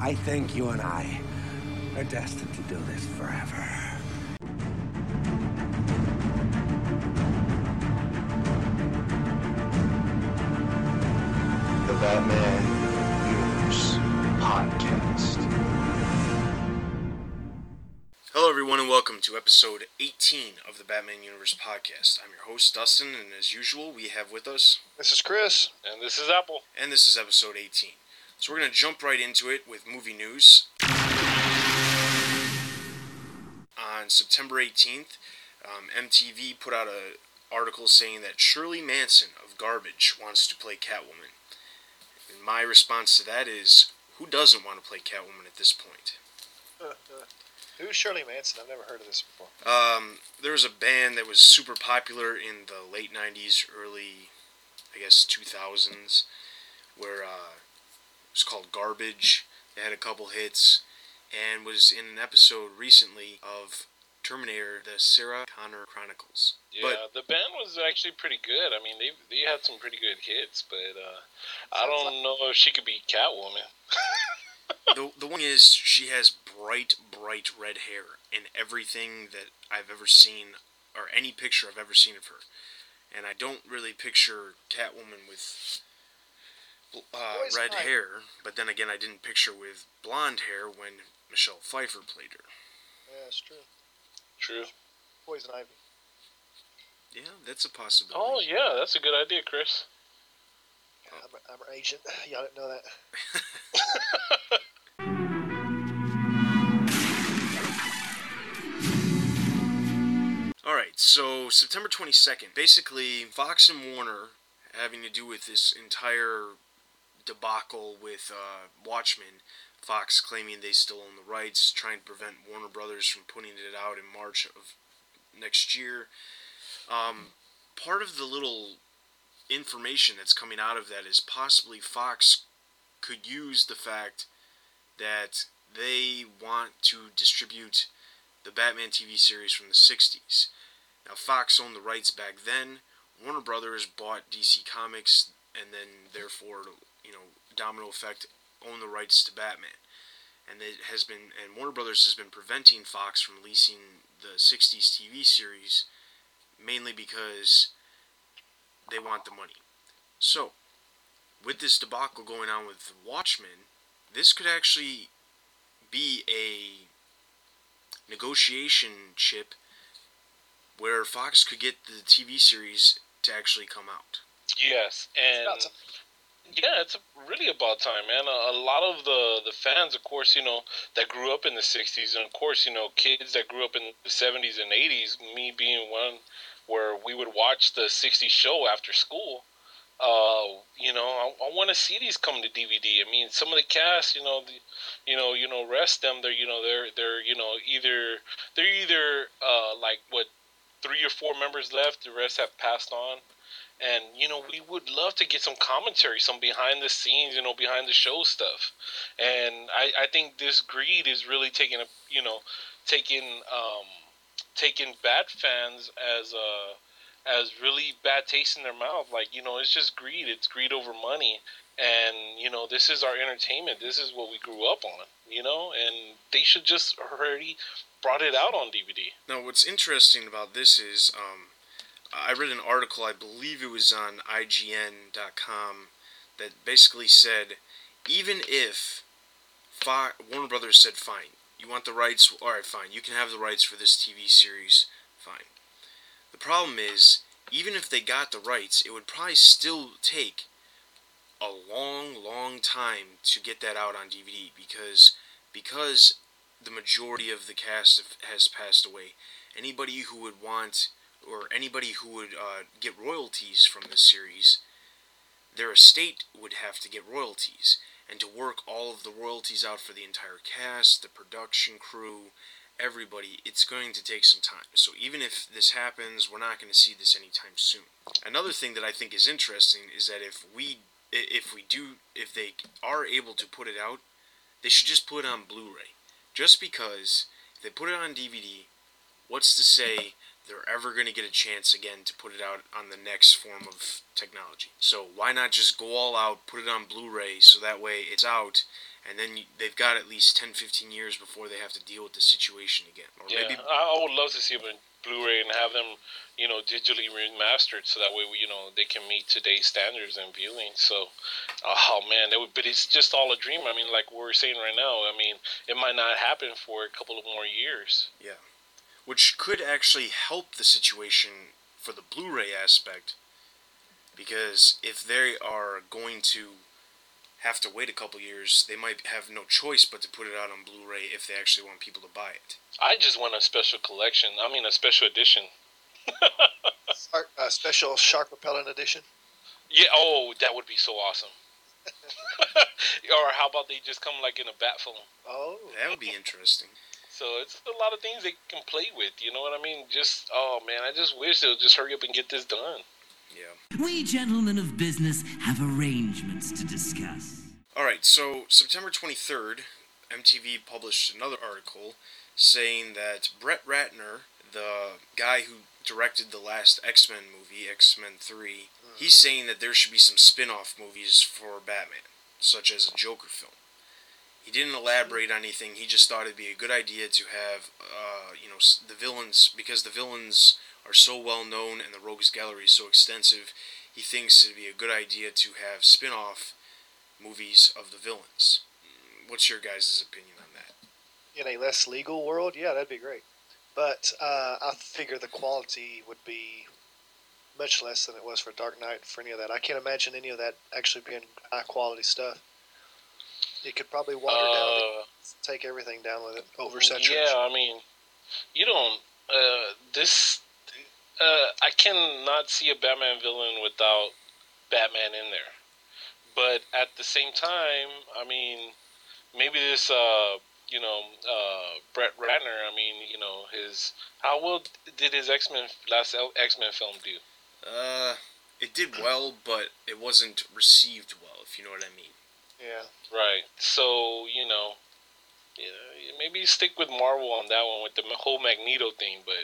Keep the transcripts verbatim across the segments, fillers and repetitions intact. I think you and I are destined to do this forever. The Batman Universe Podcast. Hello everyone and welcome to episode eighteen of the Batman Universe Podcast. I'm your host Dustin, and as usual we have with us... This is Chris. And this is Apple. And this is episode eighteen. So we're going to jump right into it with movie news. On September eighteenth, um, M T V put out an article saying that Shirley Manson of Garbage wants to play Catwoman. And my response to that is, who doesn't want to play Catwoman at this point? Uh, uh, who's Shirley Manson? I've never heard of this before. Um, there was a band that was super popular in the late nineties, early, I guess, two thousands, where... Uh, It was called Garbage. They had a couple hits, and was in an episode recently of Terminator, the Sarah Connor Chronicles. Yeah, but the band was actually pretty good. I mean, they they had some pretty good hits, but uh, I don't like... know if she could be Catwoman. the the one is she has bright, bright red hair in everything that I've ever seen, or any picture I've ever seen of her, and I don't really picture Catwoman with. Uh, red light. hair, but then again, I didn't picture with blonde hair when Michelle Pfeiffer played her. Yeah, that's true. True. Poison Ivy. Yeah, that's a possibility. Oh, yeah, that's a good idea, Chris. Yeah, I'm, I'm an agent. Y'all didn't know that. Alright, so September twenty-second, basically, Fox and Warner, having to do with this entire debacle with uh, Watchmen, Fox claiming they still own the rights, trying to prevent Warner Brothers from putting it out in March of next year. Um, part of the little information that's coming out of that is possibly Fox could use the fact that they want to distribute the Batman T V series from the sixties. Now, Fox owned the rights back then. Warner Brothers bought D C Comics, and then, therefore, you know, domino effect, own the rights to Batman. And it has been, and Warner Brothers has been preventing Fox from leasing the sixties T V series, mainly because they want the money. So, with this debacle going on with Watchmen, this could actually be a negotiation chip where Fox could get the T V series to actually come out. Yes, and yeah, it's really about time, man. A, a lot of the, the fans, of course, you know, that grew up in the sixties, and of course, you know, kids that grew up in the seventies and eighties, me being one, where we would watch the sixties show after school. Uh, you know, I, I want to see these come to D V D. I mean, some of the cast, you know, the, you know, you know, rest them. They're, you know, they're they're you know either they're either uh, like what. Three or four members left, the rest have passed on. And, you know, we would love to get some commentary, some behind the scenes, you know, behind the show stuff. And I, I think this greed is really taking, a, you know, taking um, taking Bat fans as uh, as really bad taste in their mouth. Like, you know, it's just greed. It's greed over money. And, you know, this is our entertainment. This is what we grew up on, you know. And they should just already... brought it out on D V D. Now, what's interesting about this is, um, I read an article, I believe it was on I G N dot com, that basically said, even if Fo- Warner Brothers said, fine, you want the rights, all right, fine, you can have the rights for this T V series, fine. The problem is, even if they got the rights, it would probably still take a long, long time to get that out on D V D, because, because... the majority of the cast has passed away. Anybody who would want, or anybody who would uh, get royalties from this series, their estate would have to get royalties. And to work all of the royalties out for the entire cast, the production crew, everybody, it's going to take some time. So even if this happens, we're not going to see this anytime soon. Another thing that I think is interesting is that if we, if we do, if they are able to put it out, they should just put it on Blu-ray. Just because if they put it on D V D, what's to say they're ever going to get a chance again to put it out on the next form of technology? So why not just go all out, put it on Blu-ray, so that way it's out, and then you, they've got at least ten, fifteen years before they have to deal with the situation again. Or yeah, maybe... I would love to see it on Blu-ray and have them, you know, digitally remastered, so that way, we, you know, they can meet today's standards and viewing. So, oh man, that would. But it's just all a dream. I mean, like we're saying right now, I mean, it might not happen for a couple of more years. Yeah, which could actually help the situation for the Blu-ray aspect, because if they are going to have to wait a couple years, they might have no choice but to put it out on Blu-ray if they actually want people to buy it. I just want a special collection. I mean, a special edition. A special shark repellent edition? Yeah, oh, that would be so awesome. Or how about they just come like in a bat phone? Oh. That would be interesting. So it's a lot of things they can play with, you know what I mean? Just, oh man, I just wish they'll just hurry up and get this done. Yeah. We gentlemen of business have arrangements to discuss. Alright, so September twenty-third, M T V published another article saying that Brett Ratner, the guy who directed the last X-Men movie, X-Men three, mm. he's saying that there should be some spin-off movies for Batman, such as a Joker film. He didn't elaborate on anything, he just thought it'd be a good idea to have, uh, you know, the villains, because the villains are so well known and the Rogues Gallery is so extensive, he thinks it'd be a good idea to have spin-off movies of the villains. What's your guys' opinion on that? In a less legal world, yeah, that'd be great. But uh, I figure the quality would be much less than it was for Dark Knight for any of that. I can't imagine any of that actually being high-quality stuff. It could probably water uh, down, take everything down with it, oversaturation. Yeah, I mean, you don't, uh, this... Uh, I cannot see a Batman villain without Batman in there. But at the same time, I mean, maybe this, uh, you know, uh, Brett Ratner, I mean, you know, his... How well did his X-Men, last X-Men film do? Uh, it did well, but it wasn't received well, if you know what I mean. Yeah. Right. So, you know, yeah, maybe stick with Marvel on that one with the whole Magneto thing, but...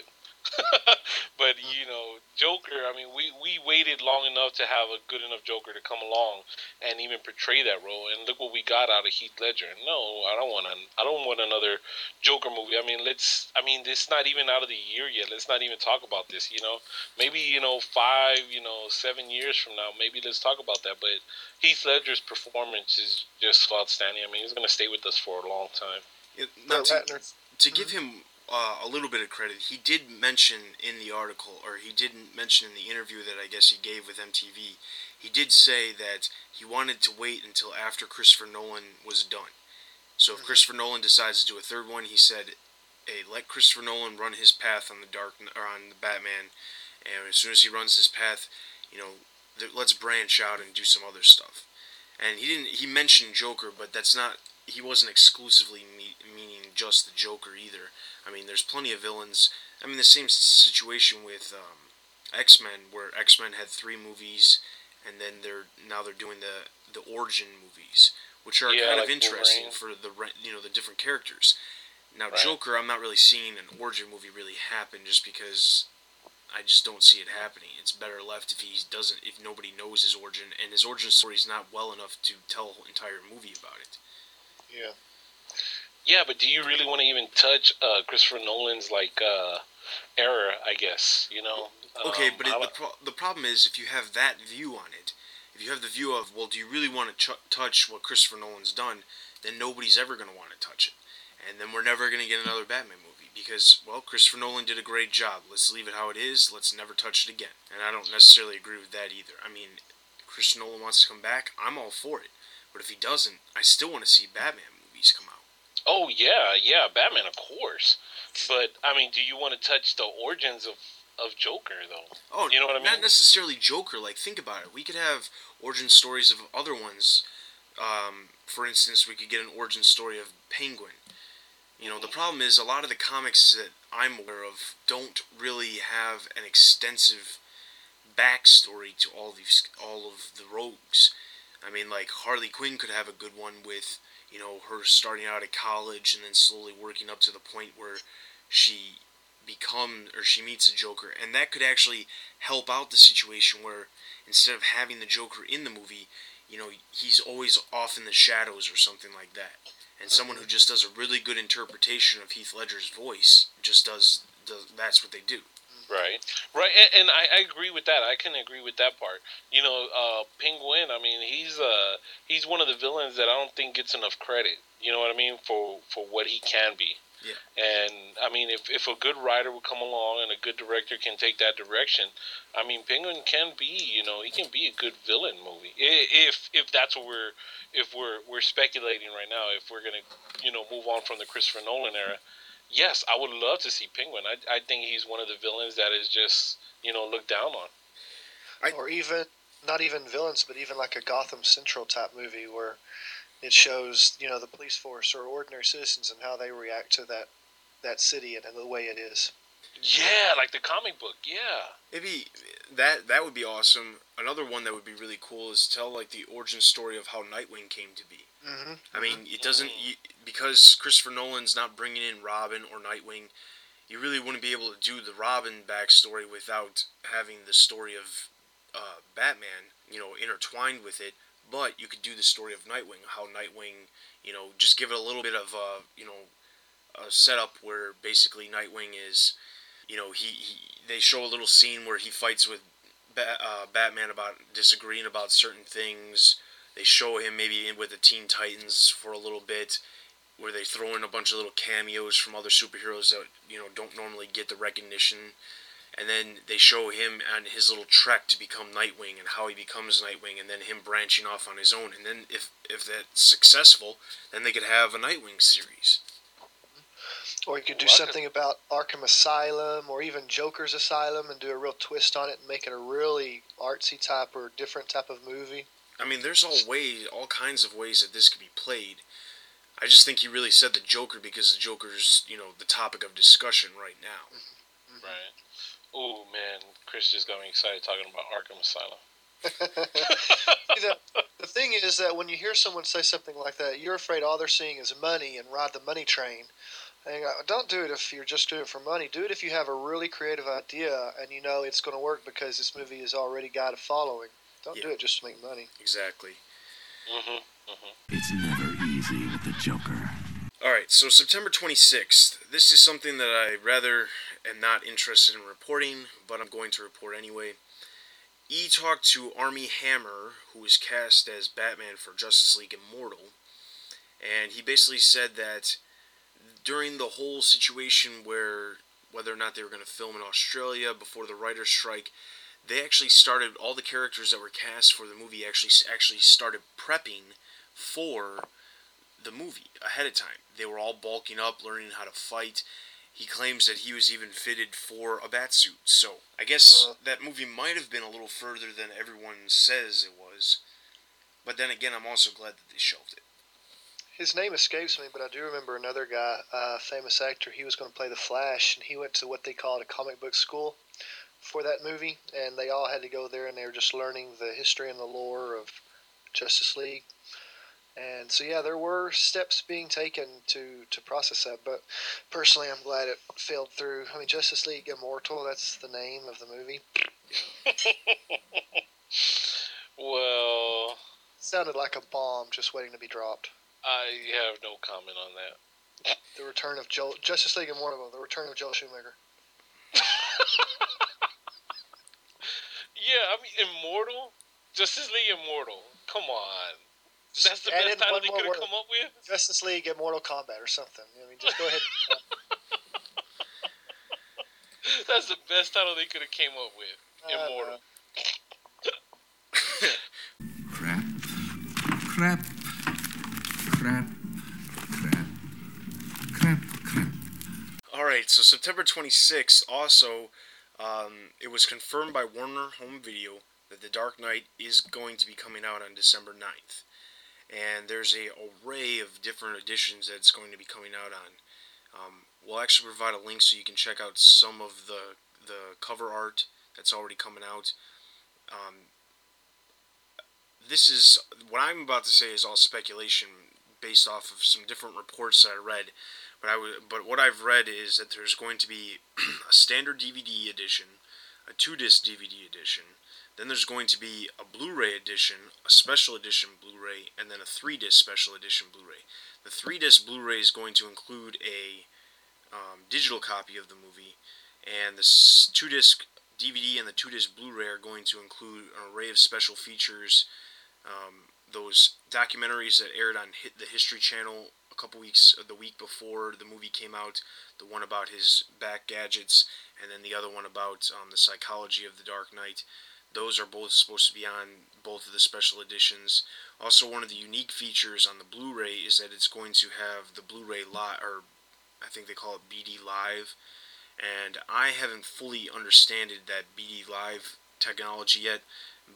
But, you know, Joker, I mean, we, we waited long enough to have a good enough Joker to come along and even portray that role. And look what we got out of Heath Ledger. No, I don't want an, I don't want another Joker movie. I mean, let's, I mean, it's not even out of the year yet. Let's not even talk about this, you know. Maybe, you know, five, you know, seven years from now, maybe let's talk about that. But Heath Ledger's performance is just outstanding. I mean, he's going to stay with us for a long time. It, no, to, to give him... Uh, a little bit of credit, he did mention in the article, or he didn't mention in the interview that I guess he gave with M T V, he did say that he wanted to wait until after Christopher Nolan was done. So if mm-hmm. Christopher Nolan decides to do a third one, he said, hey, let Christopher Nolan run his path on the Dark, or on the Batman, and as soon as he runs his path, you know, th- let's branch out and do some other stuff. And he didn't, he mentioned Joker, but that's not, he wasn't exclusively me- meaning just the Joker either. I mean, there's plenty of villains. I mean, the same situation with um, X-Men, where X-Men had three movies, and then they're now they're doing the, the origin movies, which are yeah, kind like of interesting Wolverine. For the you know the different characters. Now, right. Joker, I'm not really seeing an origin movie really happen, just because I just don't see it happening. It's better left if he doesn't, if nobody knows his origin, and his origin story is not well enough to tell an entire movie about it. Yeah. Yeah, but do you really want to even touch uh, Christopher Nolan's, like, uh, era, I guess, you know? Um, okay, but it, the, pro- the problem is, if you have that view on it, if you have the view of, well, do you really want to ch- touch what Christopher Nolan's done, then nobody's ever going to want to touch it. And then we're never going to get another Batman movie, because, well, Christopher Nolan did a great job. Let's leave it how it is. Let's never touch it again. And I don't necessarily agree with that either. I mean, if Christopher Nolan wants to come back, I'm all for it. But if he doesn't, I still want to see Batman movies come out. Oh, yeah, yeah, Batman, of course. But, I mean, do you want to touch the origins of, of Joker, though? Oh, you know what I mean? Not necessarily Joker. Like, think about it. We could have origin stories of other ones. Um, for instance, we could get an origin story of Penguin. You know, the problem is a lot of the comics that I'm aware of don't really have an extensive backstory to all these, all of the rogues. I mean, like, Harley Quinn could have a good one with... You know, her starting out at college and then slowly working up to the point where she becomes, or she meets a Joker. And that could actually help out the situation where instead of having the Joker in the movie, you know, he's always off in the shadows or something like that. And someone who just does a really good interpretation of Heath Ledger's voice just does, does that's what they do. Right, right, and, and I, I agree with that. I can agree with that part. You know, uh, Penguin. I mean, he's uh, he's one of the villains that I don't think gets enough credit. You know what I mean for for what he can be. Yeah. And I mean, if if a good writer would come along and a good director can take that direction, I mean, Penguin can be. You know, he can be a good villain movie. If if that's what we're if we're we're speculating right now. If we're gonna you know move on from the Christopher Nolan era. Yes, I would love to see Penguin. I I think he's one of the villains that is just, you know, looked down on. I, or even, not even villains, but even like a Gotham Central type movie where it shows, you know, the police force or ordinary citizens and how they react to that, that city and, and the way it is. Yeah, like the comic book, yeah. Maybe that that would be awesome. Another one that would be really cool is tell, like, the origin story of how Nightwing came to be. Mm-hmm. I mean, it doesn't... You, because Christopher Nolan's not bringing in Robin or Nightwing, you really wouldn't be able to do the Robin backstory without having the story of uh, Batman, you know, intertwined with it. But you could do the story of Nightwing, how Nightwing, you know, just give it a little bit of, uh, you know, a setup where basically Nightwing is... You know, he, he they show a little scene where he fights with ba- uh, Batman about disagreeing about certain things. They show him maybe in with the Teen Titans for a little bit, where they throw in a bunch of little cameos from other superheroes that, you know, don't normally get the recognition. And then they show him on his little trek to become Nightwing and how he becomes Nightwing, and then him branching off on his own. And then if, if that's successful, then they could have a Nightwing series. Or you could do something about Arkham Asylum or even Joker's Asylum and do a real twist on it and make it a really artsy type or different type of movie. I mean, there's all ways, all kinds of ways that this could be played. I just think he really said the Joker because the Joker's, you know, the topic of discussion right now. Mm-hmm. Right. Oh, man, Chris just got me excited talking about Arkham Asylum. the, the thing is that when you hear someone say something like that, you're afraid all they're seeing is money and ride the money train. And don't do it if you're just doing it for money. Do it if you have a really creative idea and you know it's going to work because this movie has already got a following. Don't yeah. do it just to make money. Exactly. Mm-hmm. Mm-hmm. It's never easy with the Joker. All right, so September twenty-sixth. This is something that I rather am not interested in reporting, but I'm going to report anyway. E talked to Armie Hammer, who was cast as Batman for Justice League Immortal, and he basically said that during the whole situation where, whether or not they were going to film in Australia before the writer's strike, they actually started, all the characters that were cast for the movie actually actually started prepping for the movie ahead of time. They were all bulking up, learning how to fight. He claims that he was even fitted for a batsuit. So I guess uh, that movie might have been a little further than everyone says it was. But then again, I'm also glad that they shelved it. His name escapes me, but I do remember another guy, a uh, famous actor. He was going to play the Flash, and he went to what they called a comic book school for that movie, and they all had to go there, and they were just learning the history and the lore of Justice League. And so, yeah, there were steps being taken to, to process that, but personally I'm glad it failed through. I mean, Justice League Immortal, that's the name of the movie. Well... It sounded like a bomb just waiting to be dropped. I have no comment on that. The return of Joel... Justice League Immortal, the return of Joel Schumacher. Yeah, I mean, Immortal? Justice League Immortal. Come on. Just That's the best title they could have come up with? Justice League Immortal Combat or something. I mean, just go ahead and... That's the best title they could have came up with. Uh, Immortal. No. Crap. Crap. Crap, crap, crap, crap. Alright, so September twenty-sixth, also, um, it was confirmed by Warner Home Video that The Dark Knight is going to be coming out on December ninth. And there's a array of different editions that's going to be coming out on. Um, we'll actually provide a link so you can check out some of the, the cover art that's already coming out. Um, this is, what I'm about to say is all speculation, based off of some different reports that I read, but I w- but what I've read is that there's going to be a standard D V D edition, a two-disc D V D edition, Then there's going to be a Blu-ray edition, a special edition Blu-ray, and then a three-disc special edition Blu-ray. The three-disc Blu-ray is going to include a um, digital copy of the movie, and the two-disc D V D and the two-disc Blu-ray are going to include an array of special features, um, those documentaries that aired on hit the History Channel a couple weeks, the week before the movie came out, the one about his back gadgets, and then the other one about um, the psychology of the Dark Knight. Those are both supposed to be on both of the special editions. Also, one of the unique features on the Blu-ray is that it's going to have the Blu-ray Live, or I think they call it B D Live. And I haven't fully understanded that B D Live technology yet,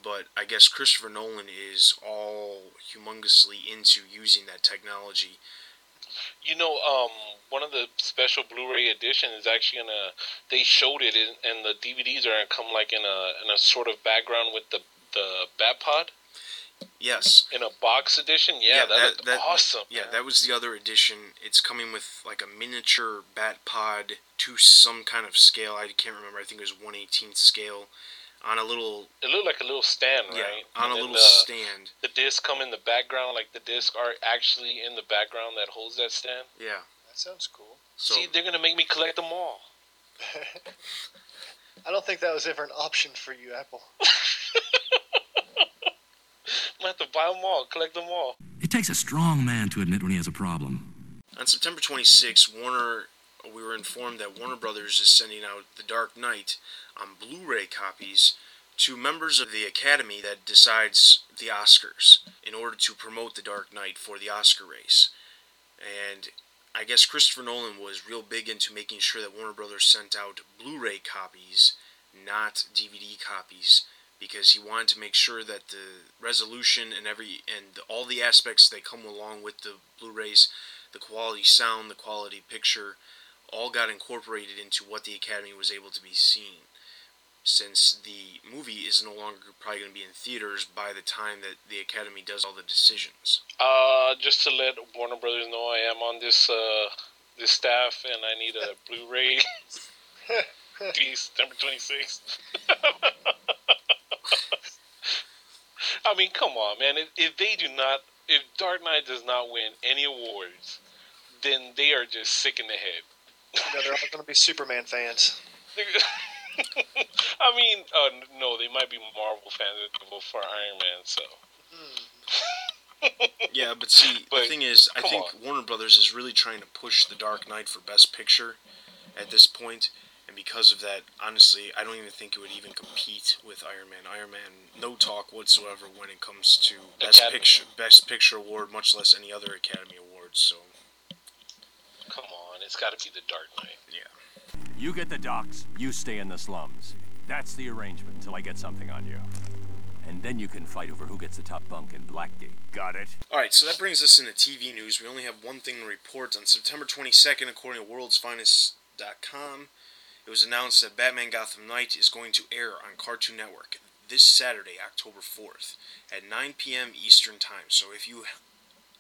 but I guess Christopher Nolan is all humongously into using that technology. You know, um, one of the special Blu-ray edition is actually gonna. They showed it, in, and the D V Ds are gonna come like in a in a sort of background with the the Batpod. Yes. In a box edition, yeah, yeah that, that looked that, awesome. Yeah, man. That was the other edition. It's coming with like a miniature Batpod to some kind of scale. I can't remember. I think it was one eighteenth scale. On a little... It looked like a little stand, yeah, right? on and a little the, stand. The discs come in the background, like the discs are actually in the background that holds that stand. Yeah. That sounds cool. So, see, they're going to make me collect them all. I don't think that was ever an option for you, Apple. I'm going to have to buy them all, collect them all. It takes a strong man to admit when he has a problem. On September twenty-sixth, Warner... we were informed that Warner Brothers is sending out The Dark Knight on Blu-ray copies to members of the Academy that decides the Oscars in order to promote The Dark Knight for the Oscar race. And I guess Christopher Nolan was real big into making sure that Warner Brothers sent out Blu-ray copies, not D V D copies, because he wanted to make sure that the resolution and every and all the aspects that come along with the Blu-rays, the quality sound, the quality picture, all got incorporated into what the Academy was able to be seen, since the movie is no longer probably going to be in theaters by the time that the Academy does all the decisions. Uh, just to let Warner Brothers know, I am on this uh, this staff, and I need a Blu-ray. Please, September twenty-sixth. I mean, come on, man. If, if they do not, if Dark Knight does not win any awards, then they are just sick in the head. No, they're all going to be Superman fans. I mean, uh, no, they might be Marvel fans that vote for Iron Man, so... yeah, but see, but, the thing is, I think on. Warner Brothers is really trying to push The Dark Knight for Best Picture at this point, and because of that, honestly, I don't even think it would even compete with Iron Man. Iron Man, no talk whatsoever when it comes to Best Picture, Best Picture Award, much less any other Academy Awards, so... Come on, it's got to be The Dark Knight. Yeah. You get the docks, you stay in the slums. That's the arrangement until I get something on you. And then you can fight over who gets the top bunk in Blackgate. Got it? Alright, so that brings us into T V news. We only have one thing to report. On September twenty-second, according to worlds finest dot com, it was announced that Batman Gotham Knight is going to air on Cartoon Network this Saturday, October fourth, at nine p.m. Eastern Time. So if you...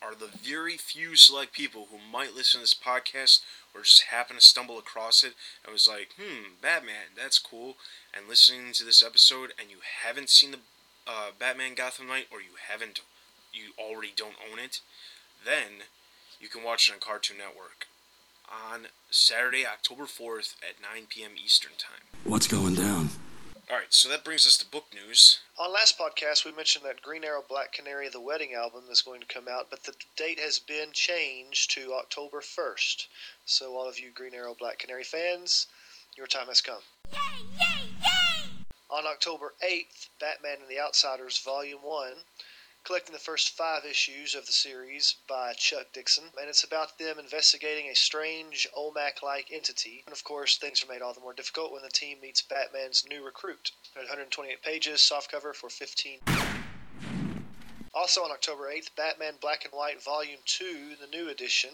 are the very few select people who might listen to this podcast or just happen to stumble across it and was like, hmm, Batman, that's cool, and listening to this episode and you haven't seen the uh, Batman Gotham Knight, or you haven't, you already don't own it, then you can watch it on Cartoon Network on Saturday, October fourth at nine p.m. Eastern Time. What's going down? Alright, so that brings us to book news. On last podcast, we mentioned that Green Arrow, Black Canary, the wedding album is going to come out, but the date has been changed to October first. So all of you Green Arrow, Black Canary fans, your time has come. Yay, yay, yay! On October eighth, Batman and the Outsiders, Volume one, collecting the first five issues of the series by Chuck Dixon, and it's about them investigating a strange Olmec-like entity. And of course, things are made all the more difficult when the team meets Batman's new recruit. At one hundred twenty-eight pages, softcover for fifteen. Also on October eighth, Batman Black and White Volume two, the new edition.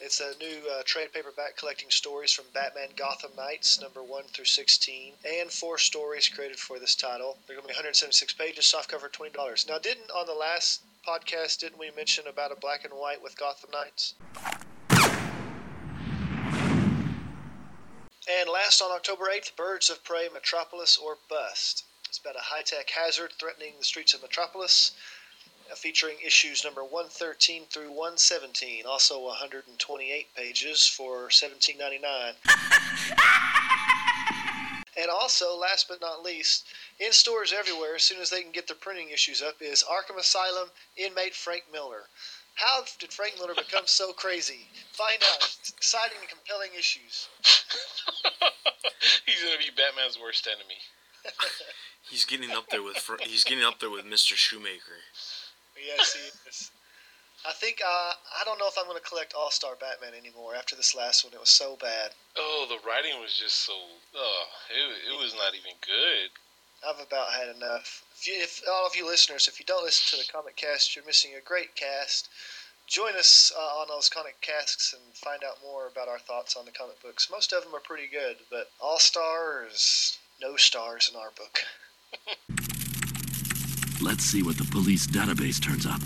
It's a new uh, trade paperback collecting stories from Batman Gotham Knights, number one through sixteen, and four stories created for this title. They're going to be one hundred seventy-six pages, softcover, twenty dollars. Now, didn't on the last podcast, didn't we mention about a black and white with Gotham Knights? And last on October eighth, Birds of Prey, Metropolis or Bust. It's about a high-tech hazard threatening the streets of Metropolis, featuring issues number one thirteen through one seventeen, also one hundred twenty-eight pages for seventeen ninety-nine. And also, last but not least, in stores everywhere, as soon as they can get their printing issues up, is Arkham Asylum inmate Frank Miller. How did Frank Miller become so crazy? Find out. Exciting and compelling issues. He's going to be Batman's worst enemy. He's getting up there with he's getting up there with Mister Shoemaker. Yes, he is. I think, uh, I don't know if I'm going to collect All-Star Batman anymore after this last one. It was so bad. Oh, the writing was just so, oh, it, it was not even good. I've about had enough. If, you, if all of you listeners, if you don't listen to the Comic Cast, you're missing a great cast. Join us uh, on those Comic Casts and find out more about our thoughts on the comic books. Most of them are pretty good, but All-Star is no stars in our book. Let's see what the police database turns up.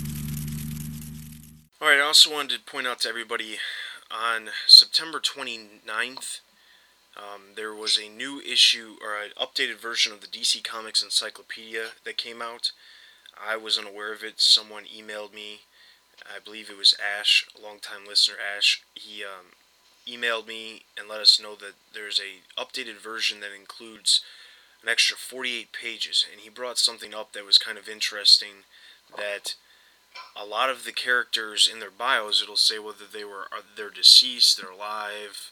All right, I also wanted to point out to everybody, on September twenty-ninth, um, there was a new issue, or an updated version of the D C Comics Encyclopedia that came out. I was unaware of it. Someone emailed me. I believe it was Ash, a longtime listener, Ash. He um, emailed me and let us know that there's a updated version that includes an extra forty-eight pages. And he brought something up that was kind of interesting, that a lot of the characters in their bios, it'll say whether they were they're deceased, they're alive,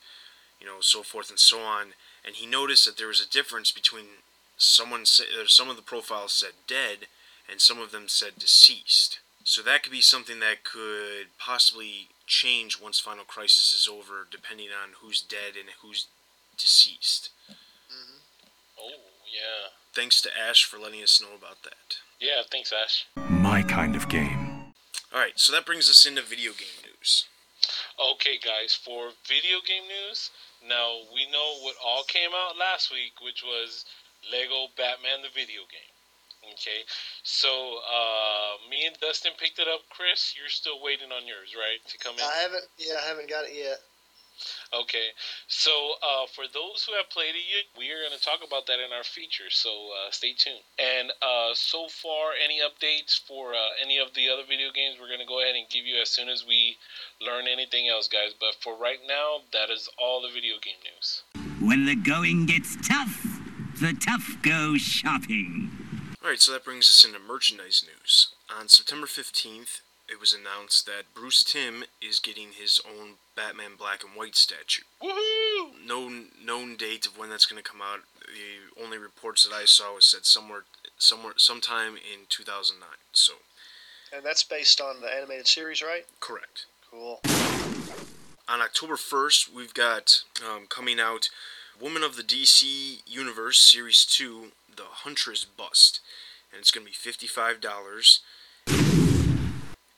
you know, so forth and so on. And he noticed that there was a difference between someone say, some of the profiles said dead and some of them said deceased. So that could be something that could possibly change once Final Crisis is over, depending on who's dead and who's deceased. Mm-hmm. Oh, yeah. Thanks to Ash for letting us know about that. Yeah, thanks, Ash. My kind of game. Alright, so that brings us into video game news. Okay, guys, for video game news, now we know what all came out last week, which was Lego Batman the video game. Okay, so uh, me and Dustin picked it up. Chris, you're still waiting on yours, right, to come in? I haven't, yeah, I haven't got it yet. Okay, so uh, for those who have played it yet, we are going to talk about that in our feature, so uh, stay tuned. And uh, so far, any updates for uh, any of the other video games, we're going to go ahead and give you as soon as we learn anything else, guys. But for right now, that is all the video game news. When the going gets tough, the tough go shopping. Alright, so that brings us into merchandise news. On September fifteenth, it was announced that Bruce Timm is getting his own Batman Black and White statue. Woohoo! No known date of when that's going to come out. The only reports that I saw was said somewhere, somewhere, sometime in two thousand nine. So, and that's based on the animated series, right? Correct. Cool. On October first, we've got um, coming out Woman of the D C Universe Series two, The Huntress Bust. And it's going to be fifty-five dollars.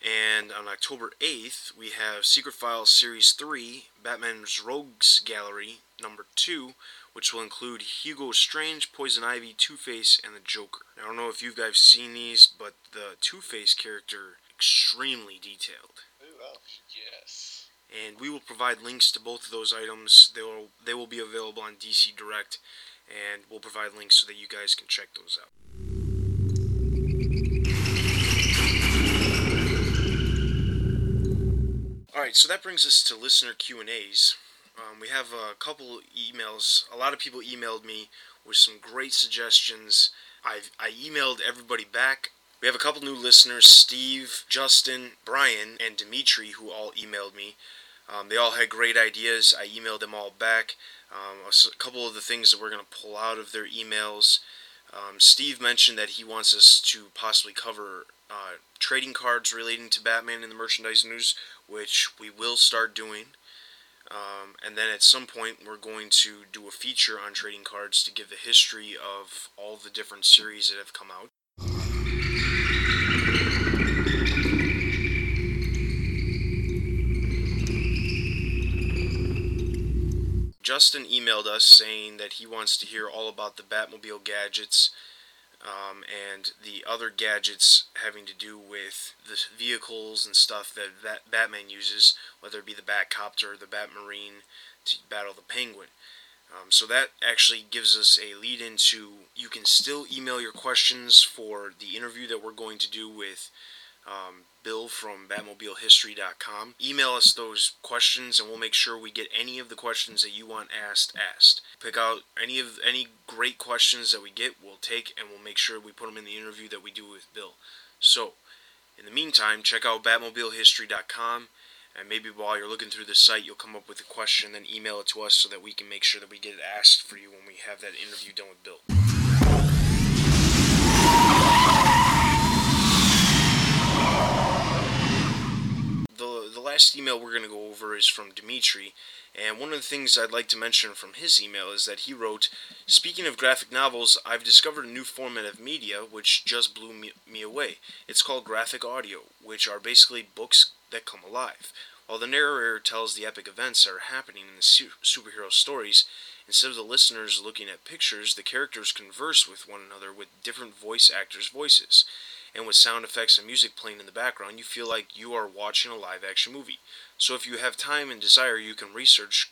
And on October eighth, we have Secret Files Series three, Batman's Rogues Gallery, number two, which will include Hugo Strange, Poison Ivy, Two-Face, and the Joker. Now, I don't know if you guys have seen these, but the Two-Face character, extremely detailed. Ooh, wow. Yes. And we will provide links to both of those items. They will, they will be available on D C Direct, and we'll provide links so that you guys can check those out. Alright, so that brings us to listener Q and A's. Um, we have a couple emails. A lot of people emailed me with some great suggestions. I've, I emailed everybody back. We have a couple new listeners, Steve, Justin, Brian, and Dimitri, who all emailed me. Um, they all had great ideas. I emailed them all back. Um, a couple of the things that we're going to pull out of their emails. Um, Steve mentioned that he wants us to possibly cover uh, trading cards relating to Batman in the merchandise news, which we will start doing. Um, and then at some point, we're going to do a feature on trading cards to give the history of all the different series that have come out. Justin emailed us saying that he wants to hear all about the Batmobile gadgets um, and the other gadgets having to do with the vehicles and stuff that, that Batman uses, whether it be the Batcopter, the Batmarine, to battle the Penguin. Um, so that actually gives us a lead into, you can still email your questions for the interview that we're going to do with um, Bill from Batmobile History dot com. Email us those questions and we'll make sure we get any of the questions that you want asked asked. Pick out any of any great questions that we get, we'll take and we'll make sure we put them in the interview that we do with Bill. So, in the meantime, check out Batmobile History dot com. And maybe while you're looking through the site, you'll come up with a question, then email it to us so that we can make sure that we get it asked for you when we have that interview done with Bill. The, the last email we're going to go over is from Dimitri, and one of the things I'd like to mention from his email is that he wrote, "Speaking of graphic novels, I've discovered a new format of media which just blew me, me away. It's called graphic audio, which are basically books that come alive. While the narrator tells the epic events that are happening in the su- superhero stories, instead of the listeners looking at pictures, the characters converse with one another with different voice actors' voices. And with sound effects and music playing in the background, you feel like you are watching a live-action movie. So if you have time and desire, you can research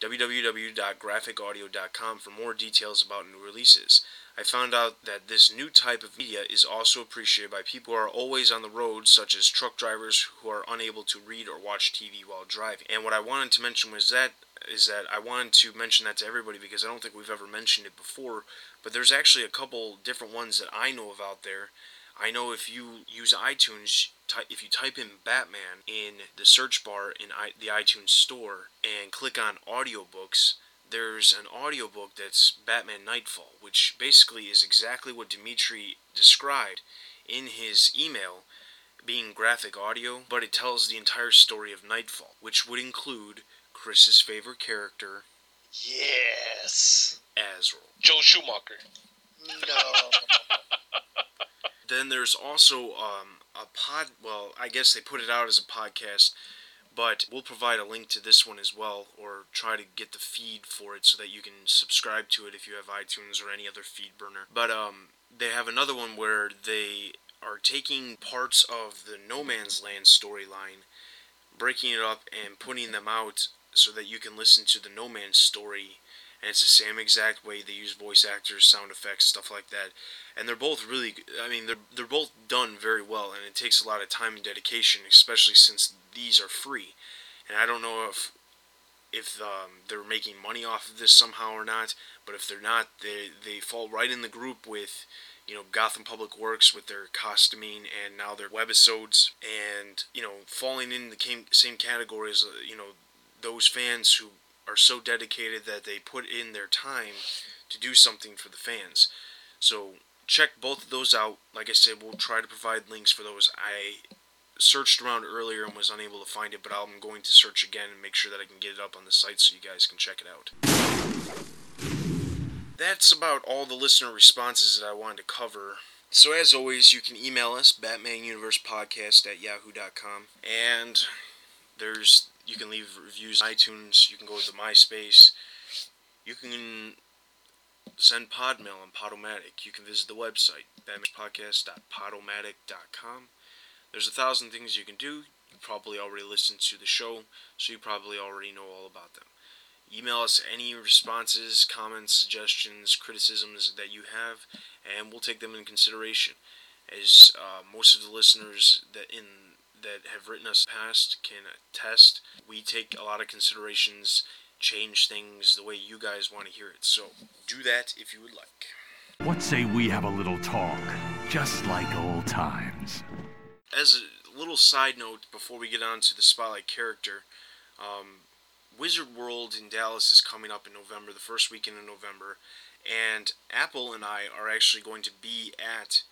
w w w dot graphic audio dot com for more details about new releases. I found out that this new type of media is also appreciated by people who are always on the road, such as truck drivers who are unable to read or watch T V while driving." And what I wanted to mention was that is that I wanted to mention that to everybody because I don't think we've ever mentioned it before, but there's actually a couple different ones that I know of out there. I know if you use iTunes, if you type in Batman in the search bar in the iTunes store and click on audiobooks, there's an audiobook that's Batman Nightfall, which basically is exactly what Dimitri described in his email, being graphic audio, but it tells the entire story of Nightfall, which would include Chris's favorite character... Yes! Azrael. Joel Schumacher. No. Then there's also um, a pod... Well, I guess they put it out as a podcast... But we'll provide a link to this one as well, or try to get the feed for it so that you can subscribe to it if you have iTunes or any other feed burner. But um, they have another one where they are taking parts of the No Man's Land storyline, breaking it up and putting them out so that you can listen to the No Man's story. And it's the same exact way. They use voice actors, sound effects, stuff like that. And they're both really, I mean, they're, they're both done very well. And it takes a lot of time and dedication, especially since these are free. And I don't know if if um, they're making money off of this somehow or not. But if they're not, they, they fall right in the group with, you know, Gotham Public Works with their costuming and now their webisodes. And, you know, falling in the same category as, you know, those fans who are so dedicated that they put in their time to do something for the fans. So check both of those out. Like I said, we'll try to provide links for those. I searched around earlier and was unable to find it, but I'm going to search again and make sure that I can get it up on the site so you guys can check it out. That's about all the listener responses that I wanted to cover. So as always, you can email us, batman universe podcast at yahoo dot com, and there's... You can leave reviews on iTunes, you can go to MySpace, you can send pod mail on Podomatic, you can visit the website, batman podcast dot podomatic dot com. There's a thousand things you can do. You probably already listened to the show, so you probably already know all about them. Email us any responses, comments, suggestions, criticisms that you have, and we'll take them in consideration. As uh, most of the listeners that in that have written us past can attest, we take a lot of considerations, change things the way you guys want to hear it. So do that if you would like. What say we have a little talk, just like old times? As a little side note before we get on to the spotlight character, um, Wizard World in Dallas is coming up in November, the first weekend in November, and Apple and I are actually going to be at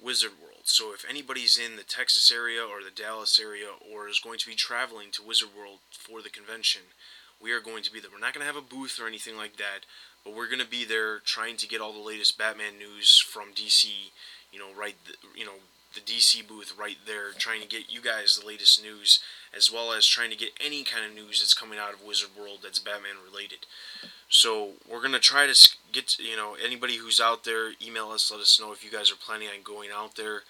Wizard World. So if anybody's in the Texas area or the Dallas area or is going to be traveling to Wizard World for the convention, we are going to be there. We're not going to have a booth or anything like that, but we're going to be there trying to get all the latest Batman news from D C, you know, right, th- you know, the D C booth right there, trying to get you guys the latest news, as well as trying to get any kind of news that's coming out of Wizard World that's Batman related. So we're going to try to get, you know, anybody who's out there, email us, let us know if you guys are planning on going out there.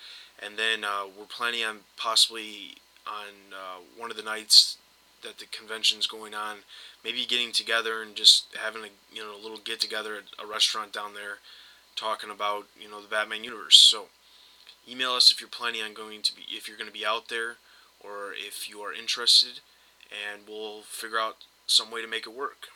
And then uh, we're planning on possibly on uh, one of the nights that the convention's going on, maybe getting together and just having a you know a little get together at a restaurant down there, talking about you know the Batman universe. So email us if you're planning on going to be if you're going to be out there, or if you are interested, and we'll figure out some way to make it work.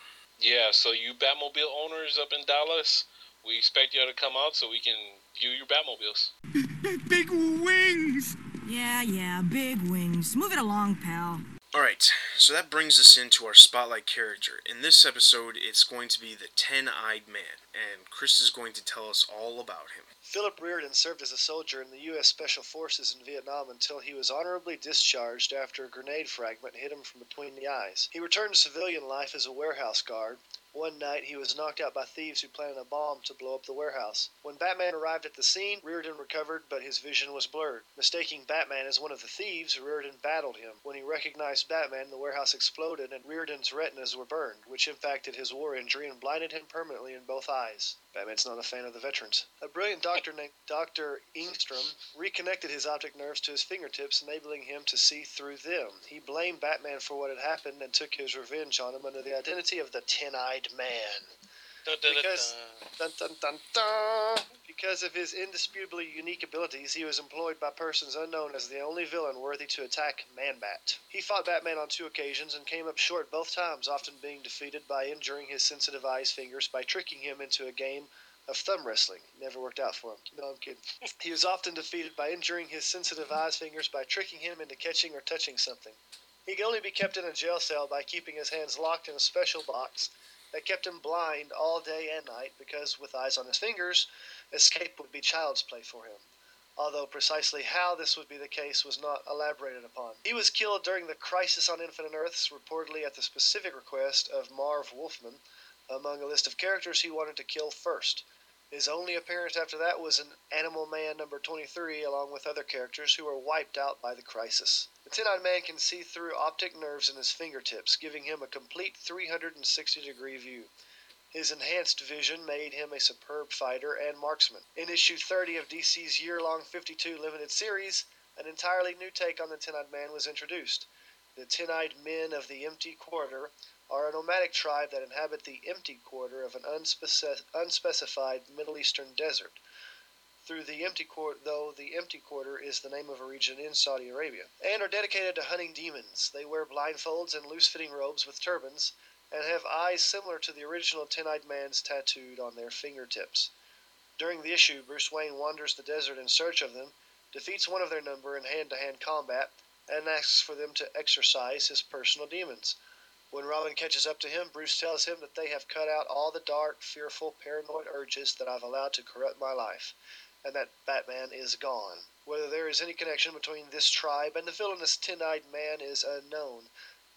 Yeah, so you Batmobile owners up in Dallas, we expect y'all to come out so we can view your Batmobiles. Big, big, big wings! Yeah, yeah, big wings. Move it along, pal. Alright, so that brings us into our spotlight character. In this episode, it's going to be the Ten-Eyed Man, and Chris is going to tell us all about him. Philip Reardon served as a soldier in the U S Special Forces in Vietnam until he was honorably discharged after a grenade fragment hit him from between the eyes. He returned to civilian life as a warehouse guard. One night, he was knocked out by thieves who planted a bomb to blow up the warehouse. When Batman arrived at the scene, Reardon recovered, but his vision was blurred. Mistaking Batman as one of the thieves, Reardon battled him. When he recognized Batman, the warehouse exploded and Reardon's retinas were burned, which impacted his war injury and blinded him permanently in both eyes. Batman's not a fan of the veterans. A brilliant doctor named Doctor Ingstrom reconnected his optic nerves to his fingertips, enabling him to see through them. He blamed Batman for what had happened and took his revenge on him under the identity of the Ten-Eyed Man. Dun, dun, because, dun, dun, dun, dun, because of his indisputably unique abilities, he was employed by persons unknown as the only villain worthy to attack Man-Bat. He fought Batman on two occasions and came up short both times, often being defeated by injuring his sensitive eyes fingers by tricking him into a game of thumb wrestling. Never worked out for him. No, I'm kidding. He was often defeated by injuring his sensitive eyes fingers by tricking him into catching or touching something. He could only be kept in a jail cell by keeping his hands locked in a special box that kept him blind all day and night because, with eyes on his fingers, escape would be child's play for him. Although precisely how this would be the case was not elaborated upon. He was killed during the Crisis on Infinite Earths, reportedly at the specific request of Marv Wolfman, among a list of characters he wanted to kill first. His only appearance after that was in Animal Man number twenty-three, along with other characters who were wiped out by the Crisis. The Ten-Eyed Man can see through optic nerves in his fingertips, giving him a complete three hundred sixty degree view. His enhanced vision made him a superb fighter and marksman. In issue thirty of D C's year-long fifty-two limited series, an entirely new take on the Ten-Eyed Man was introduced. The Ten-Eyed Men of the Empty Quarter are a nomadic tribe that inhabit the empty quarter of an unspec- unspecified Middle Eastern desert. Through the empty quarter, though the empty quarter is the name of a region in Saudi Arabia, and are dedicated to hunting demons. They wear blindfolds and loose-fitting robes with turbans, and have eyes similar to the original Ten-Eyed Man's tattooed on their fingertips. During the issue, Bruce Wayne wanders the desert in search of them, defeats one of their number in hand-to-hand combat, and asks for them to exorcise his personal demons. When Robin catches up to him, Bruce tells him that they have cut out all the dark, fearful, paranoid urges that I've allowed to corrupt my life, and that Batman is gone. Whether there is any connection between this tribe and the villainous Ten-Eyed Man is unknown.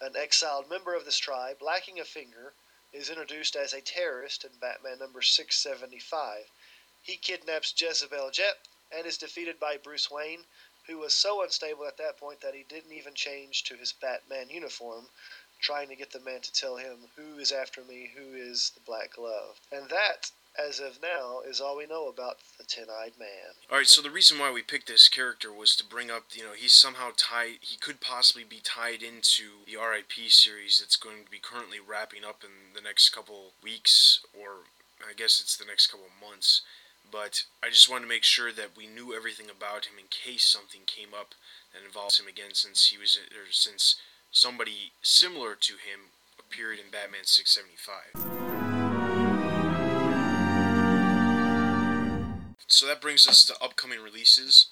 An exiled member of this tribe, lacking a finger, is introduced as a terrorist in Batman number six seventy-five. He kidnaps Jezebel Jet and is defeated by Bruce Wayne, who was so unstable at that point that he didn't even change to his Batman uniform, trying to get the man to tell him who is after me, who is the Black Glove. And that, as of now, is all we know about the Ten-Eyed Man. All right, so the reason why we picked this character was to bring up, you know, he's somehow tied, he could possibly be tied into the R I P series that's going to be currently wrapping up in the next couple weeks, or I guess it's the next couple months. But I just wanted to make sure that we knew everything about him in case something came up that involves him again, since he was, or since somebody similar to him appeared in Batman six seventy-five. So that brings us to upcoming releases.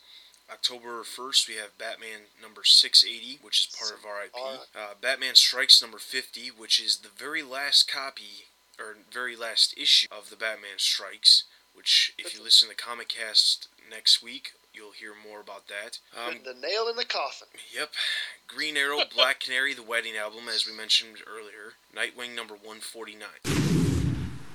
October first, we have Batman number six eighty, which is part of R I P. Uh, Batman Strikes number fifty, which is the very last copy, or very last issue of the Batman Strikes, which, if you listen to Comic Cast next week, you'll hear more about that. Um, the nail in the coffin. Yep. Green Arrow, Black Canary, the wedding album, as we mentioned earlier. Nightwing number one forty-nine.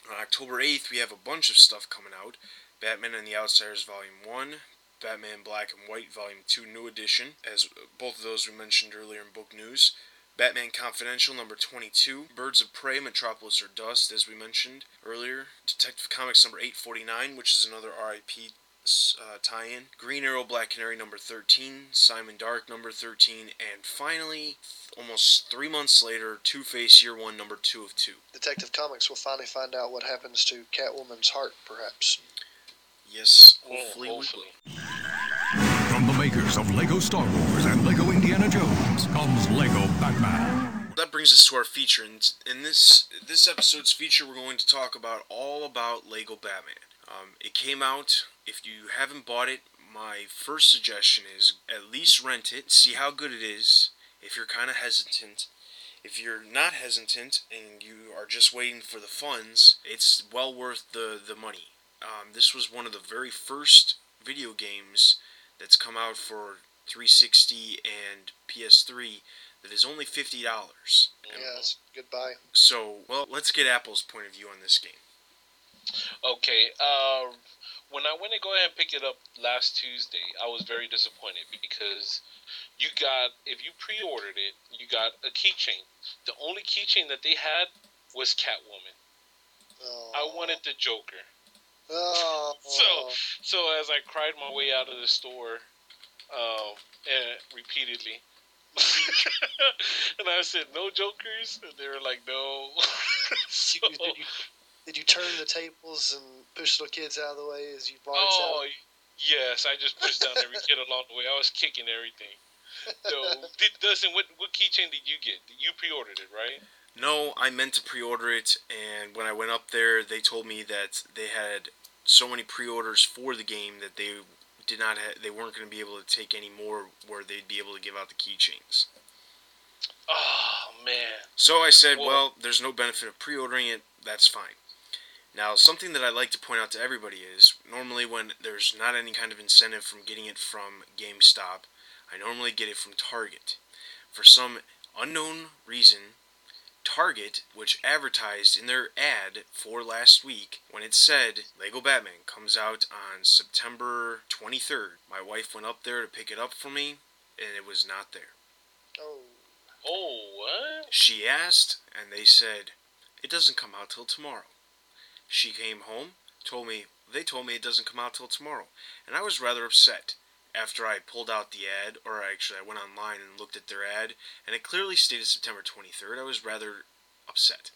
On October eighth, we have a bunch of stuff coming out. Batman and the Outsiders Volume one, Batman Black and White Volume two New Edition, as both of those we mentioned earlier in book news, Batman Confidential number twenty-two, Birds of Prey, Metropolis or Dust, as we mentioned earlier, Detective Comics number eight forty-nine, which is another R I P uh, tie-in. Green Arrow, Black Canary, number thirteen. Simon Dark, number thirteen. And finally, almost three months later, Two-Face, year one, number two of two. Detective Comics will finally find out what happens to Catwoman's heart, perhaps. Yes, hopefully. Oh, hopefully. From the makers of Lego Star Wars and Lego Indiana Jones comes Lego Batman. That brings us to our feature, and in this this episode's feature, we're going to talk about all about Lego Batman. Um, it came out. If you haven't bought it, my first suggestion is at least rent it, see how good it is. If you're kind of hesitant, if you're not hesitant and you are just waiting for the funds, it's well worth the the money. Um, this was one of the very first video games that's come out for three sixty and P S three. That is only fifty dollars. Yes, goodbye. So, well, let's get Apple's point of view on this game. Okay, uh, when I went to go ahead and pick it up last Tuesday, I was very disappointed because you got, if you pre-ordered it, you got a keychain. The only keychain that they had was Catwoman. Oh. I wanted the Joker. Oh. so, so as I cried my way out of the store uh, and repeatedly, and I said, no Jokers? And they were like, no. so, did, you, did you turn the tables and push little kids out of the way as you brought oh, it out? Yes, I just pushed down every kid along the way. I was kicking everything. So, did, Dustin, what, what keychain did you get? You pre-ordered it, right? No, I meant to pre-order it, and when I went up there, they told me that they had so many pre-orders for the game that they... Did not have, they weren't going to be able to take any more where they'd be able to give out the keychains. Oh, man. So I said, well, well, there's no benefit of pre-ordering it. That's fine. Now, something that I like to point out to everybody is, normally when there's not any kind of incentive from getting it from GameStop, I normally get it from Target. For some unknown reason, Target, which advertised in their ad for last week, when it said Lego Batman comes out on September twenty-third, my wife went up there to pick it up for me, and it was not there. Oh. Oh, what? She asked, and they said, it doesn't come out till tomorrow. She came home, told me, they told me it doesn't come out till tomorrow, and I was rather upset. After I pulled out the ad, or actually I went online and looked at their ad, and it clearly stated September twenty-third, I was rather upset.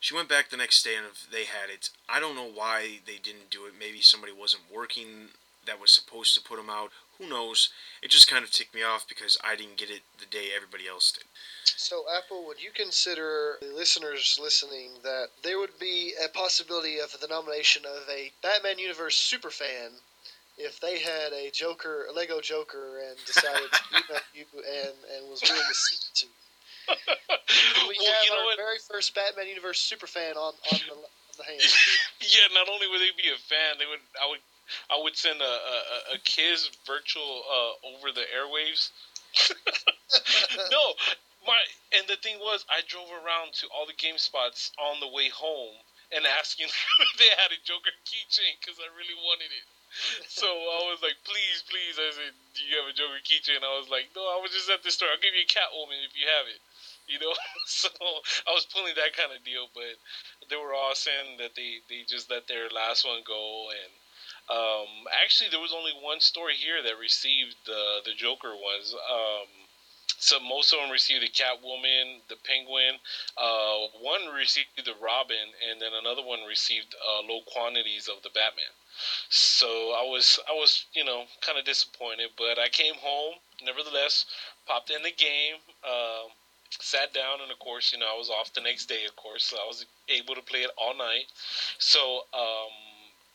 She went back the next day and they had it. I don't know why they didn't do it. Maybe somebody wasn't working that was supposed to put them out. Who knows? It just kind of ticked me off because I didn't get it the day everybody else did. So, Apple, would you consider the listeners listening that there would be a possibility of the nomination of a Batman Universe superfan if they had a Joker, a Lego Joker, and decided to email you and, and was willing to see it to you? We well, have you know our what? very first Batman Universe superfan on, on the on the hands. Yeah, not only would they be a fan, they would I would I would send a a, a kiss virtual uh, over the airwaves. No, my and the thing was, I drove around to all the game spots on the way home and asking if they had a Joker keychain because I really wanted it. So I was like, please, please. I said, do you have a Joker keychain? I was like, no, I was just at the store. I'll give you a Catwoman if you have it. You know? So I was pulling that kind of deal, but they were all saying that they, they just let their last one go. And um, actually, there was only one store here that received the, the Joker ones. Um, so most of them received a Catwoman, the Penguin. Uh, one received the Robin, and then another one received uh, low quantities of the Batman. So I was, I was, you know, kind of disappointed, but I came home, nevertheless, popped in the game, uh, sat down, and of course, you know, I was off the next day, of course, so I was able to play it all night. So um,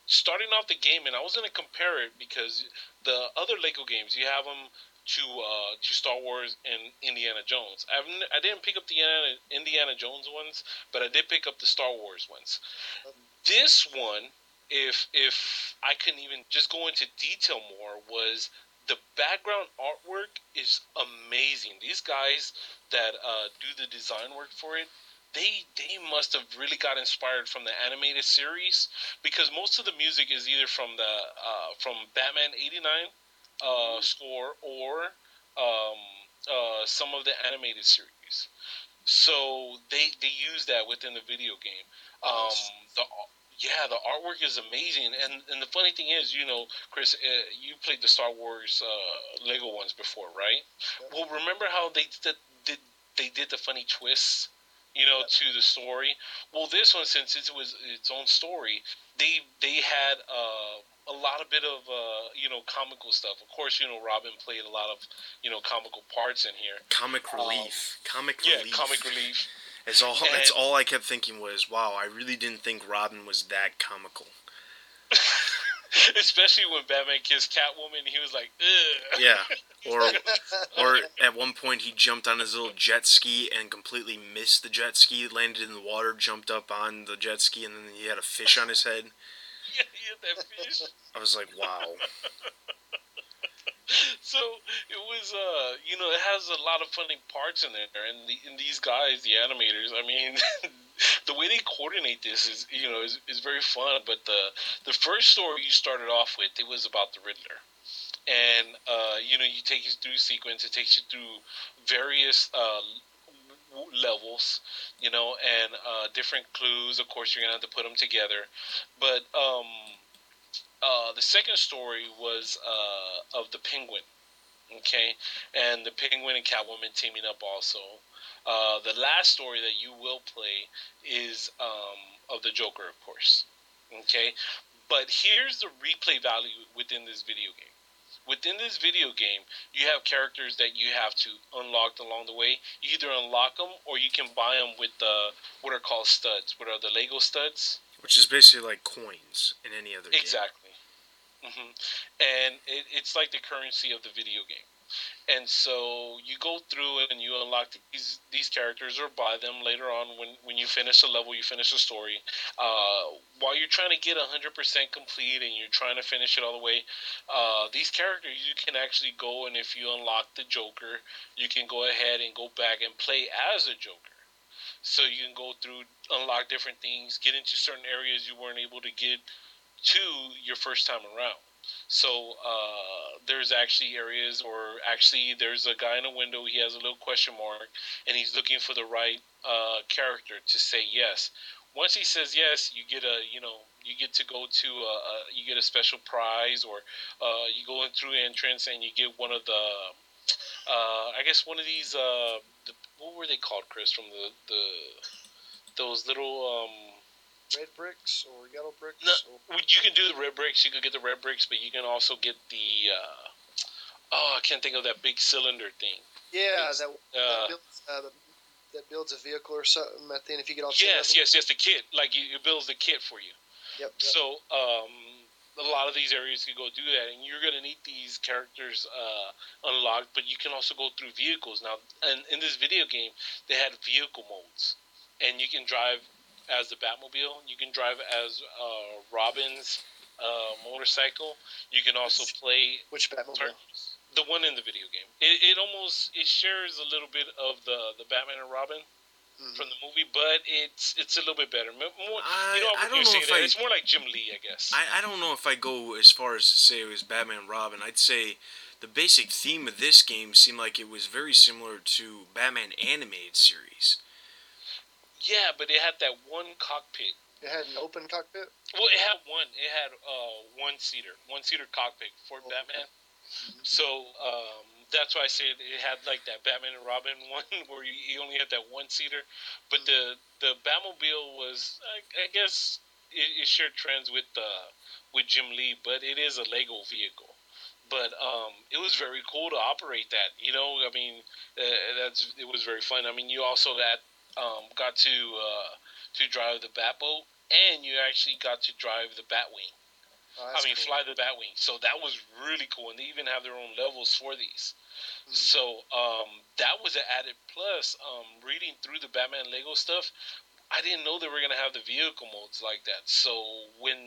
starting off the game, and I was going to compare it because the other Lego games, you have them to uh, to Star Wars and Indiana Jones. I've n- I didn't pick up the Indiana, Indiana Jones ones, but I did pick up the Star Wars ones. This one... If if I couldn't even just go into detail more, was the background artwork is amazing. These guys that uh, do the design work for it, they they must have really got inspired from the animated series because most of the music is either from the uh, from Batman eighty-nine uh, mm-hmm. score or um, uh, some of the animated series. So they they use that within the video game. Um, the yeah, the artwork is amazing. And and the funny thing is, you know, Chris, uh, you played the Star Wars uh, Lego ones before, right? Yeah. Well, remember how they did, did they did the funny twists, you know, yeah. to the story? Well, this one, since it was its own story, they they had uh, a lot of bit of, uh, you know, comical stuff. Of course, you know, Robin played a lot of, you know, comical parts in here. Comic relief. Um, comic yeah, relief. Yeah, comic relief. It's all, and, it's all I kept thinking was, wow, I really didn't think Robin was that comical. Especially when Batman kissed Catwoman, he was like, ugh. Yeah. Or or at one point he jumped on his little jet ski and completely missed the jet ski, landed in the water, jumped up on the jet ski, and then he had a fish on his head. Yeah, he had that fish. I was like, wow. So it was, uh, you know, it has a lot of funny parts in there, and the, and these guys, the animators, I mean, the way they coordinate this is, you know, is, is very fun. But the the first story you started off with, it was about the Riddler, and uh, you know, you take you through sequence, it takes you through various uh, levels, you know, and uh, different clues. Of course, you're gonna have to put them together, but. Um, Uh, the second story was uh, of the Penguin, okay? And the Penguin and Catwoman teaming up also. Uh, the last story that you will play is um, of the Joker, of course, okay? But here's the replay value within this video game. Within this video game, you have characters that you have to unlock along the way. You either unlock them or you can buy them with the, what are called studs, what are the Lego studs. Which is basically like coins in any other game. Exactly. Mm-hmm. And it, it's like the currency of the video game. And so you go through it and you unlock these these characters or buy them later on when, when you finish a level, you finish a story. Uh, while you're trying to get one hundred percent complete and you're trying to finish it all the way, uh, these characters you can actually go and if you unlock the Joker, you can go ahead and go back and play as a Joker. So you can go through, unlock different things, get into certain areas you weren't able to get to your first time around. So uh, there's actually areas, or actually there's a guy in a window, he has a little question mark, and he's looking for the right uh, character to say yes. Once he says yes, you get a, you know, you get to go to, a, a, you get a special prize, or uh, you go in through entrance and you get one of the, uh, I guess one of these, uh, the, what were they called, Chris, from the, the those little um, red bricks or yellow bricks? No, or... you can do the red bricks. You can get the red bricks, but you can also get the uh, oh, I can't think of that big cylinder thing. Yeah, that, uh, that, builds, uh, that builds a vehicle or something. I think if you get all yes, yes, yes, the kit. Like it, it builds the kit for you. Yep. yep. So um, a lot of these areas can go do that, and you're gonna need these characters uh, unlocked. But you can also go through vehicles now. And in this video game, they had vehicle modes. And you can drive as the Batmobile. You can drive as uh, Robin's uh, motorcycle. You can also play... Which Batmobile? The one in the video game. It, it almost... It shares a little bit of the, the Batman and Robin mm-hmm. from the movie, but it's it's a little bit better. More, I, you know, I don't know if I, It's more like Jim Lee, I guess. I, I don't know if I go as far as to say it was Batman and Robin. I'd say... The basic theme of this game seemed like it was very similar to Batman animated series. Yeah, but it had that one cockpit. It had an open cockpit? Well, it had one. It had uh, one-seater. One-seater cockpit for oh, Batman. Okay. So um, that's why I said it had like that Batman and Robin one where you, you only had that one-seater. But mm-hmm. the, the Batmobile was, I, I guess, it, it shared trends with, uh, with Jim Lee, but it is a Lego vehicle. But um, it was very cool to operate that. You know, I mean, uh, that's it was very fun. I mean, you also that. Um, got to uh, to drive the Batboat, and you actually got to drive the Batwing. Oh, I mean, cool. Fly the Batwing. So that was really cool, and they even have their own levels for these. Mm-hmm. So um, that was an added plus. Um, reading through the Batman Lego stuff, I didn't know they were gonna have the vehicle modes like that. So when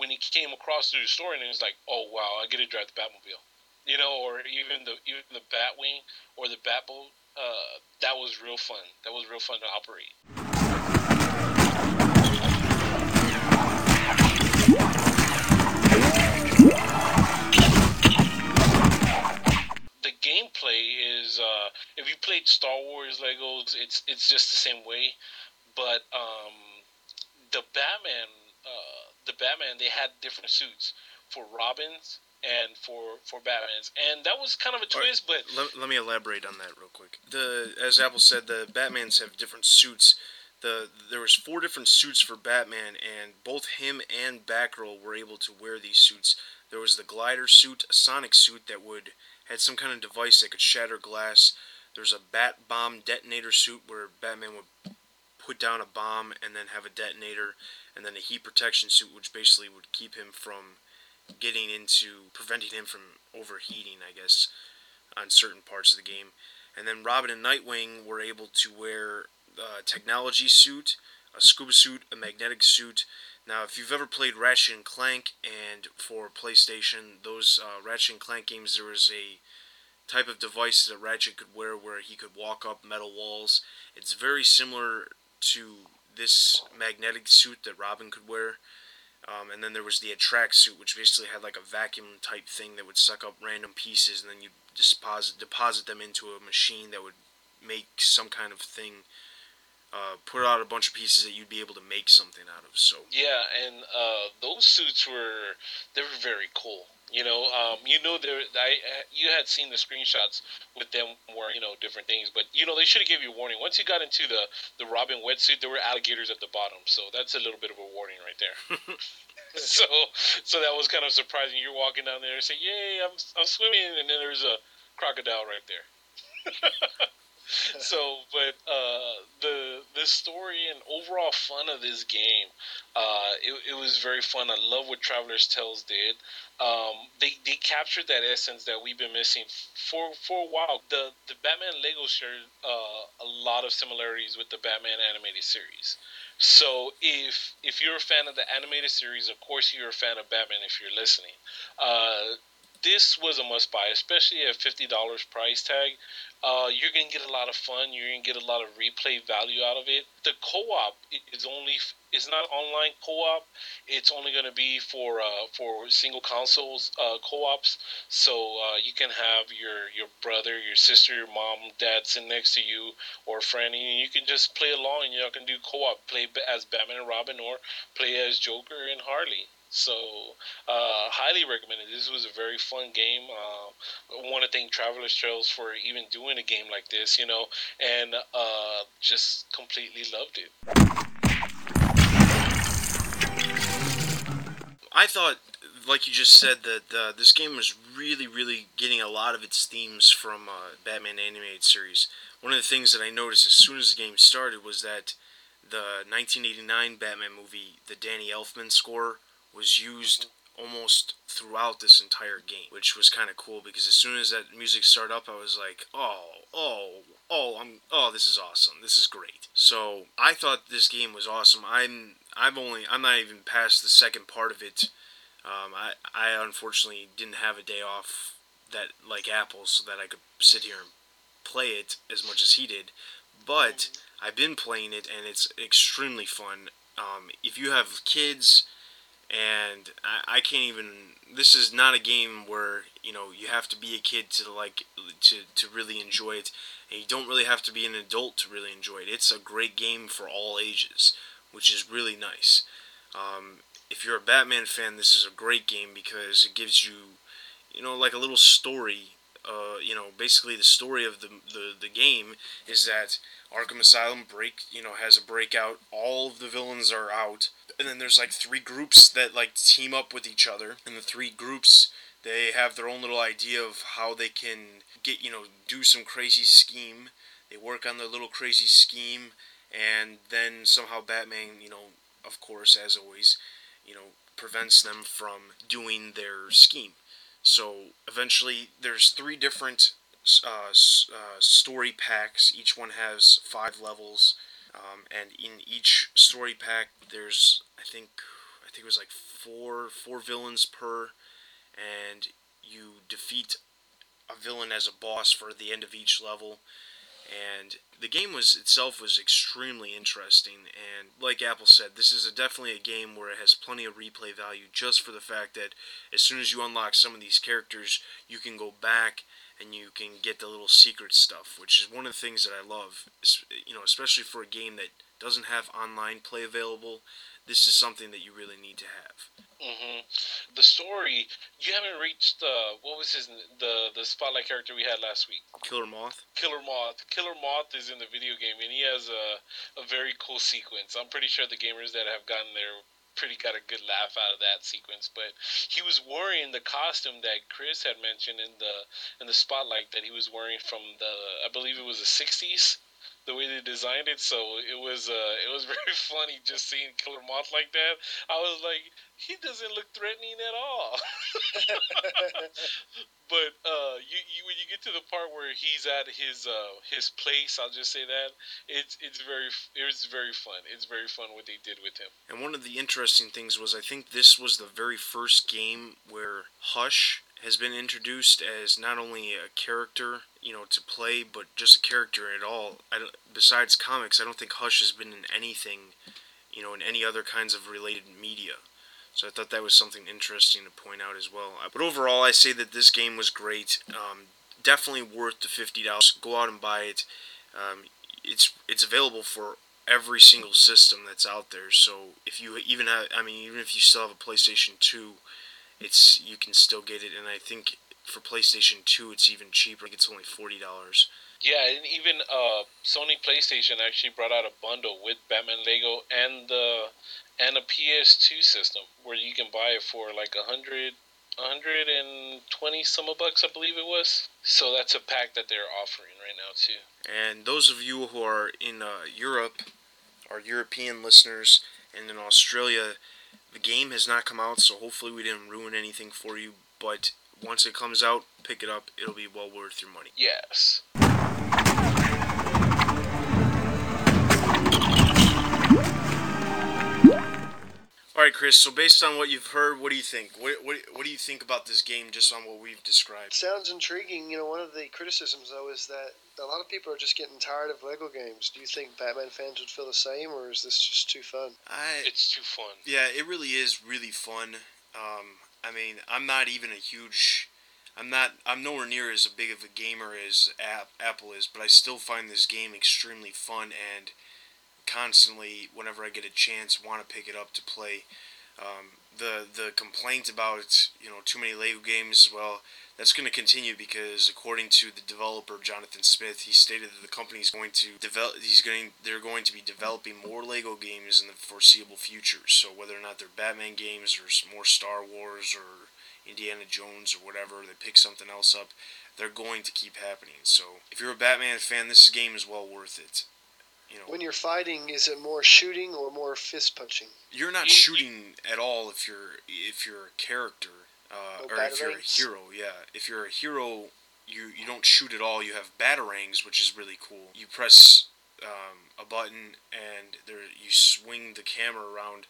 when it came across through the story, and it was like, oh wow, I get to drive the Batmobile, you know, or even the even the Batwing or the Batboat. Uh, that was real fun. That was real fun to operate. The gameplay is, uh, if you played Star Wars Legos, it's it's just the same way. But um, the Batman uh, the Batman, they had different suits for Robin's and for, for Batman's. And that was kind of a twist, right, but... Let, let me elaborate on that real quick. The As Apple said, the Batmans have different suits. The There was four different suits for Batman, and both him and Batgirl were able to wear these suits. There was the glider suit, a sonic suit that would had some kind of device that could shatter glass. There's a bat bomb detonator suit where Batman would put down a bomb and then have a detonator, and then a heat protection suit, which basically would keep him from getting into, preventing him from overheating, I guess, on certain parts of the game. And then Robin and Nightwing were able to wear a technology suit, a scuba suit, a magnetic suit. Now, if you've ever played Ratchet and Clank, and for PlayStation, those uh, Ratchet and Clank games, there was a type of device that Ratchet could wear where he could walk up metal walls. It's very similar to this magnetic suit that Robin could wear. Um, and then there was the attract suit, which basically had like a vacuum type thing that would suck up random pieces, and then you deposit deposit them into a machine that would make some kind of thing, uh, put out a bunch of pieces that you'd be able to make something out of. So yeah, and uh, those suits were they were very cool. You know, um, you know, there. I you had seen the screenshots with them wearing, you know, different things, but you know they should have gave you a warning. Once you got into the, the Robin wetsuit, there were alligators at the bottom, so that's a little bit of a warning right there. so, so that was kind of surprising. You're walking down there and say, "Yay, I'm I'm swimming," and then there's a crocodile right there. So, but uh, the the story and overall fun of this game, uh, it, it was very fun. I love what Traveler's Tales did. Um, they they captured that essence that we've been missing for for a while. The the Batman Lego shared uh, a lot of similarities with the Batman animated series. So if if you're a fan of the animated series, of course you're a fan of Batman if you're listening. Uh, this was a must-buy, especially at fifty dollars price tag. Uh, you're going to get a lot of fun. You're going to get a lot of replay value out of it. The co-op is only is not online co-op. It's only going to be for uh, for single consoles uh, co-ops. So uh, you can have your, your brother, your sister, your mom, dad sitting next to you or a friend. And you can just play along, and you can do co-op. Play as Batman and Robin or play as Joker and Harley. So, uh, highly recommended. This was a very fun game. Uh, I want to thank Traveler's Trails for even doing a game like this, you know, and uh, just completely loved it. I thought, like you just said, that uh, this game was really, really getting a lot of its themes from uh, Batman Animated Series. One of the things that I noticed as soon as the game started was that the nineteen eighty-nine Batman movie, the Danny Elfman score, was used almost throughout this entire game, which was kind of cool, because as soon as that music started up, I was like, oh, oh, oh, I'm, oh, this is awesome, this is great. So I thought this game was awesome. I'm, I'm only, I'm not even past the second part of it. Um, I, I unfortunately didn't have a day off that, like Apple, so that I could sit here and play it as much as he did, but I've been playing it, and it's extremely fun. Um, if you have kids... And I, I can't even, this is not a game where, you know, you have to be a kid to like, to, to really enjoy it. And you don't really have to be an adult to really enjoy it. It's a great game for all ages, which is really nice. Um, if you're a Batman fan, this is a great game because it gives you, you know, like a little story. Uh, you know, basically the story of the, the, the game is that Arkham Asylum break, you know, has a breakout. All of the villains are out. And then there's like three groups that like team up with each other, and the three groups, they have their own little idea of how they can get, you know, do some crazy scheme. They work on their little crazy scheme, and then somehow Batman, you know, of course, as always, you know, prevents them from doing their scheme. So eventually there's three different uh, uh, story packs. Each one has five levels. Um, and in each story pack, there's, I think, I think it was like four, four villains per, and you defeat a villain as a boss for the end of each level. And the game was itself was extremely interesting. And like Apple said, this is a, definitely a game where it has plenty of replay value, just for the fact that as soon as you unlock some of these characters, you can go back and you can get the little secret stuff, which is one of the things that I love, you know, especially for a game that doesn't have online play available, this is something that you really need to have. Mm-hmm. The story, you haven't reached, uh, what was his, the the spotlight character we had last week? Killer Moth. Killer Moth. Killer Moth is in the video game, and he has a, a very cool sequence. I'm pretty sure the gamers that have gotten there pretty got a good laugh out of that sequence, but he was wearing the costume that Chris had mentioned in the in the spotlight that he was wearing from the, I believe it was the sixties, the way they designed it. So it was uh, it was very funny just seeing Killer Moth like that. I was like, he doesn't look threatening at all. But uh, you, you when you get to the part where he's at his uh, his place, I'll just say that it's it's very it's very fun. It's very fun what they did with him. And one of the interesting things was, I think this was the very first game where Hush has been introduced as not only a character, you know, to play, but just a character at all. I don't, besides comics, I don't think Hush has been in anything, you know, in any other kinds of related media. So I thought that was something interesting to point out as well. But overall, I say that this game was great. Um, definitely worth the fifty dollars. Go out and buy it. Um, it's it's available for every single system that's out there. So if you even have, I mean, even if you still have a PlayStation two, it's you can still get it. And I think for PlayStation two, it's even cheaper. I think it's only forty dollars. Yeah, and even uh, Sony PlayStation actually brought out a bundle with Batman Lego and the and a P S two system where you can buy it for like a hundred, hundred and twenty some bucks, I believe it was. So that's a pack that they're offering right now too. And those of you who are in uh, Europe, our European listeners, and in Australia, the game has not come out, so hopefully we didn't ruin anything for you. But once it comes out, pick it up. It'll be well worth your money. Yes. All right, Chris, so based on what you've heard, what do you think? What, what what do you think about this game just on what we've described? Sounds intriguing. You know, one of the criticisms, though, is that a lot of people are just getting tired of Lego games. Do you think Batman fans would feel the same, or is this just too fun? I, it's too fun. Yeah, it really is really fun. Um, I mean, I'm not even a huge... I'm not. I'm nowhere near as big of a gamer as App, Apple is, but I still find this game extremely fun and... constantly, whenever I get a chance, want to pick it up to play. Um, the the complaint about, you know, too many Lego games, well, that's going to continue because according to the developer Jonathan Smith, he stated that the company is going to develop. He's going. They're going to be developing more Lego games in the foreseeable future. So whether or not they're Batman games or more Star Wars or Indiana Jones or whatever, they pick something else up, they're going to keep happening. So if you're a Batman fan, this game is well worth it. You know, when you're fighting, is it more shooting or more fist punching? You're not shooting at all if you're if you're a character uh, no or if you're a hero. Yeah, if you're a hero, you you don't shoot at all. You have batarangs, which is really cool. You press um, a button and there you swing the camera around,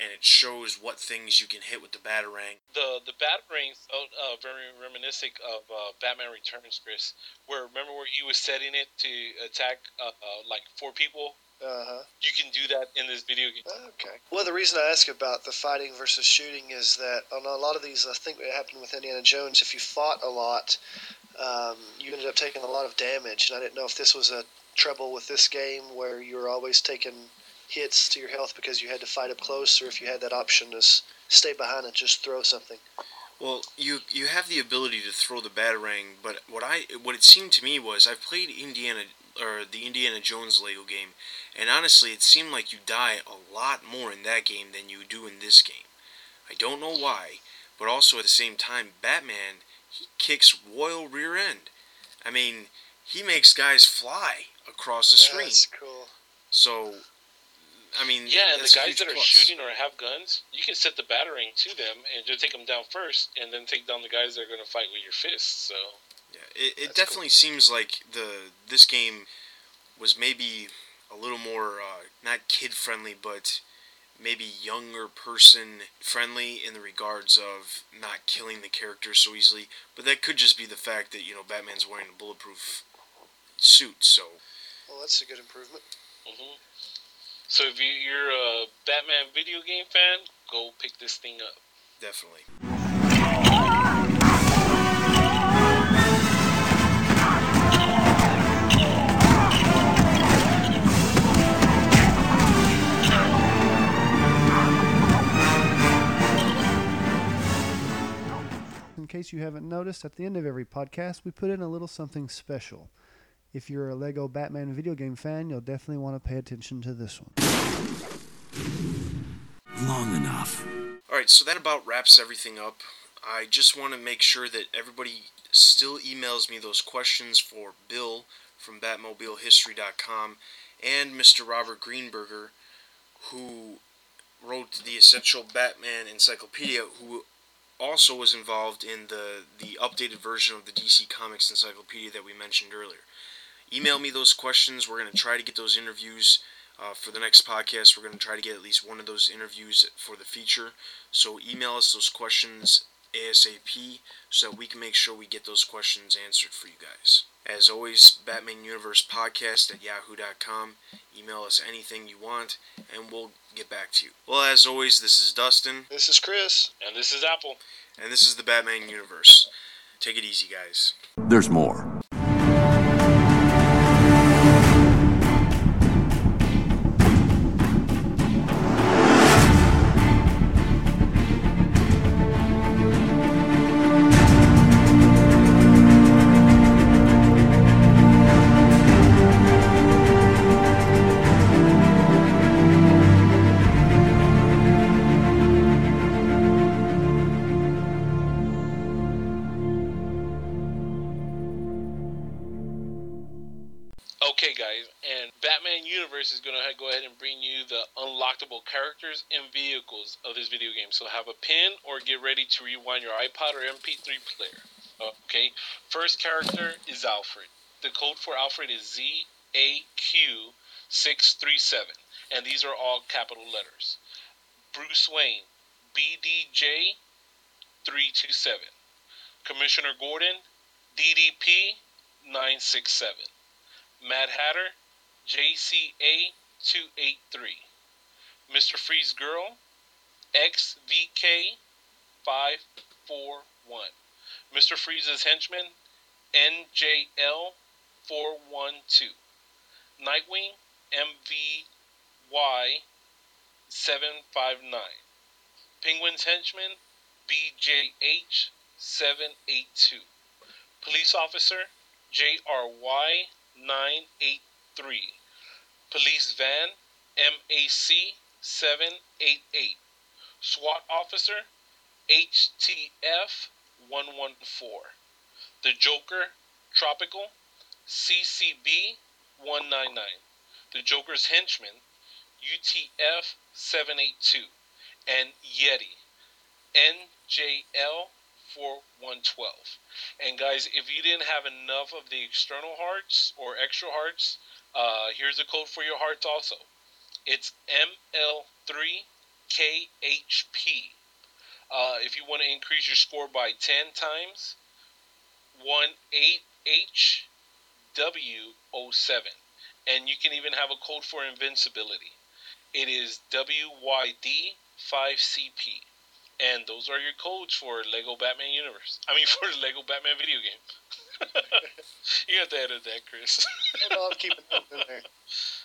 and it shows what things you can hit with the batarang. The the batarang felt uh, very reminiscent of uh, Batman Returns, Chris. Where remember where he was setting it to attack uh, uh, like four people. Uh huh. You can do that in this video game. Okay. Well, the reason I ask about the fighting versus shooting is that on a lot of these, I think it happened with Indiana Jones. If you fought a lot, um, you ended up taking a lot of damage. And I didn't know if this was a trouble with this game where you were always taking hits to your health because you had to fight up close, or if you had that option to stay behind and just throw something. Well, you you have the ability to throw the batarang, but what I what it seemed to me was I've played Indiana or the Indiana Jones Lego game, and honestly, it seemed like you die a lot more in that game than you do in this game. I don't know why, but also at the same time, Batman, he kicks royal rear end. I mean, he makes guys fly across the screen. That's cool. So. I mean, yeah, and the guys that are plus. shooting or have guns, you can set the batarang to them and just take them down first, and then take down the guys that are going to fight with your fists. So, yeah, it, it definitely cool. seems like the this game was maybe a little more uh, not kid friendly, but maybe younger person friendly in the regards of not killing the characters so easily. But that could just be the fact that you know Batman's wearing a bulletproof suit. So, well, that's a good improvement. Mm-hmm. So if you're a Batman video game fan, go pick this thing up. Definitely. case you haven't noticed, at the end of every podcast, we put in a little something special. If you're a Lego Batman video game fan, you'll definitely want to pay attention to this one. Long enough. All right, so that about wraps everything up. I just want to make sure that everybody still emails me those questions for Bill from Batmobile History dot com and Mister Robert Greenberger, who wrote the Essential Batman Encyclopedia, who also was involved in the, the updated version of the D C Comics Encyclopedia that we mentioned earlier. Email me those questions. We're going to try to get those interviews uh, for the next podcast. We're going to try to get at least one of those interviews for the feature. So email us those questions ASAP so that we can make sure we get those questions answered for you guys. As always, Batman Universe Podcast at yahoo dot com. Email us anything you want, and we'll get back to you. Well, as always, this is Dustin. This is Chris. And this is Apple. And this is the Batman Universe. Take it easy, guys. There's more. Is going to go ahead and bring you the unlockable characters and vehicles of this video game. So have a pen or get ready to rewind your iPod or M P three player. Okay. First character is Alfred. The code for Alfred is Z A Q six three seven. And these are all capital letters. Bruce Wayne, B D J three two seven. Commissioner Gordon, D D P nine six seven. Mad Hatter, J C A two eight three. Mister Freeze Girl, X V K five four one. Mister Freeze's henchman, N J L four one two. Nightwing, M V Y seven five nine. Penguin's henchman, B J H seven eight two. Police officer, J R Y nine eight three. Three. Police van, M A C seven eight eight. SWAT officer, H T F one one four. The Joker, Tropical, C C B one nine nine. The Joker's henchman, U T F seven eight two. And Yeti, N J L four one one two. And guys, if you didn't have enough of the external hearts or extra hearts, Uh, here's the code for your hearts also. It's M L three K H P. Uh, if you want to increase your score by ten times, one eight H W zero seven. And you can even have a code for invincibility. It is W Y D five C P. And those are your codes for Lego Batman Universe. I mean, for Lego Batman video game. You have to edit that, Chris. I love keeping that in there.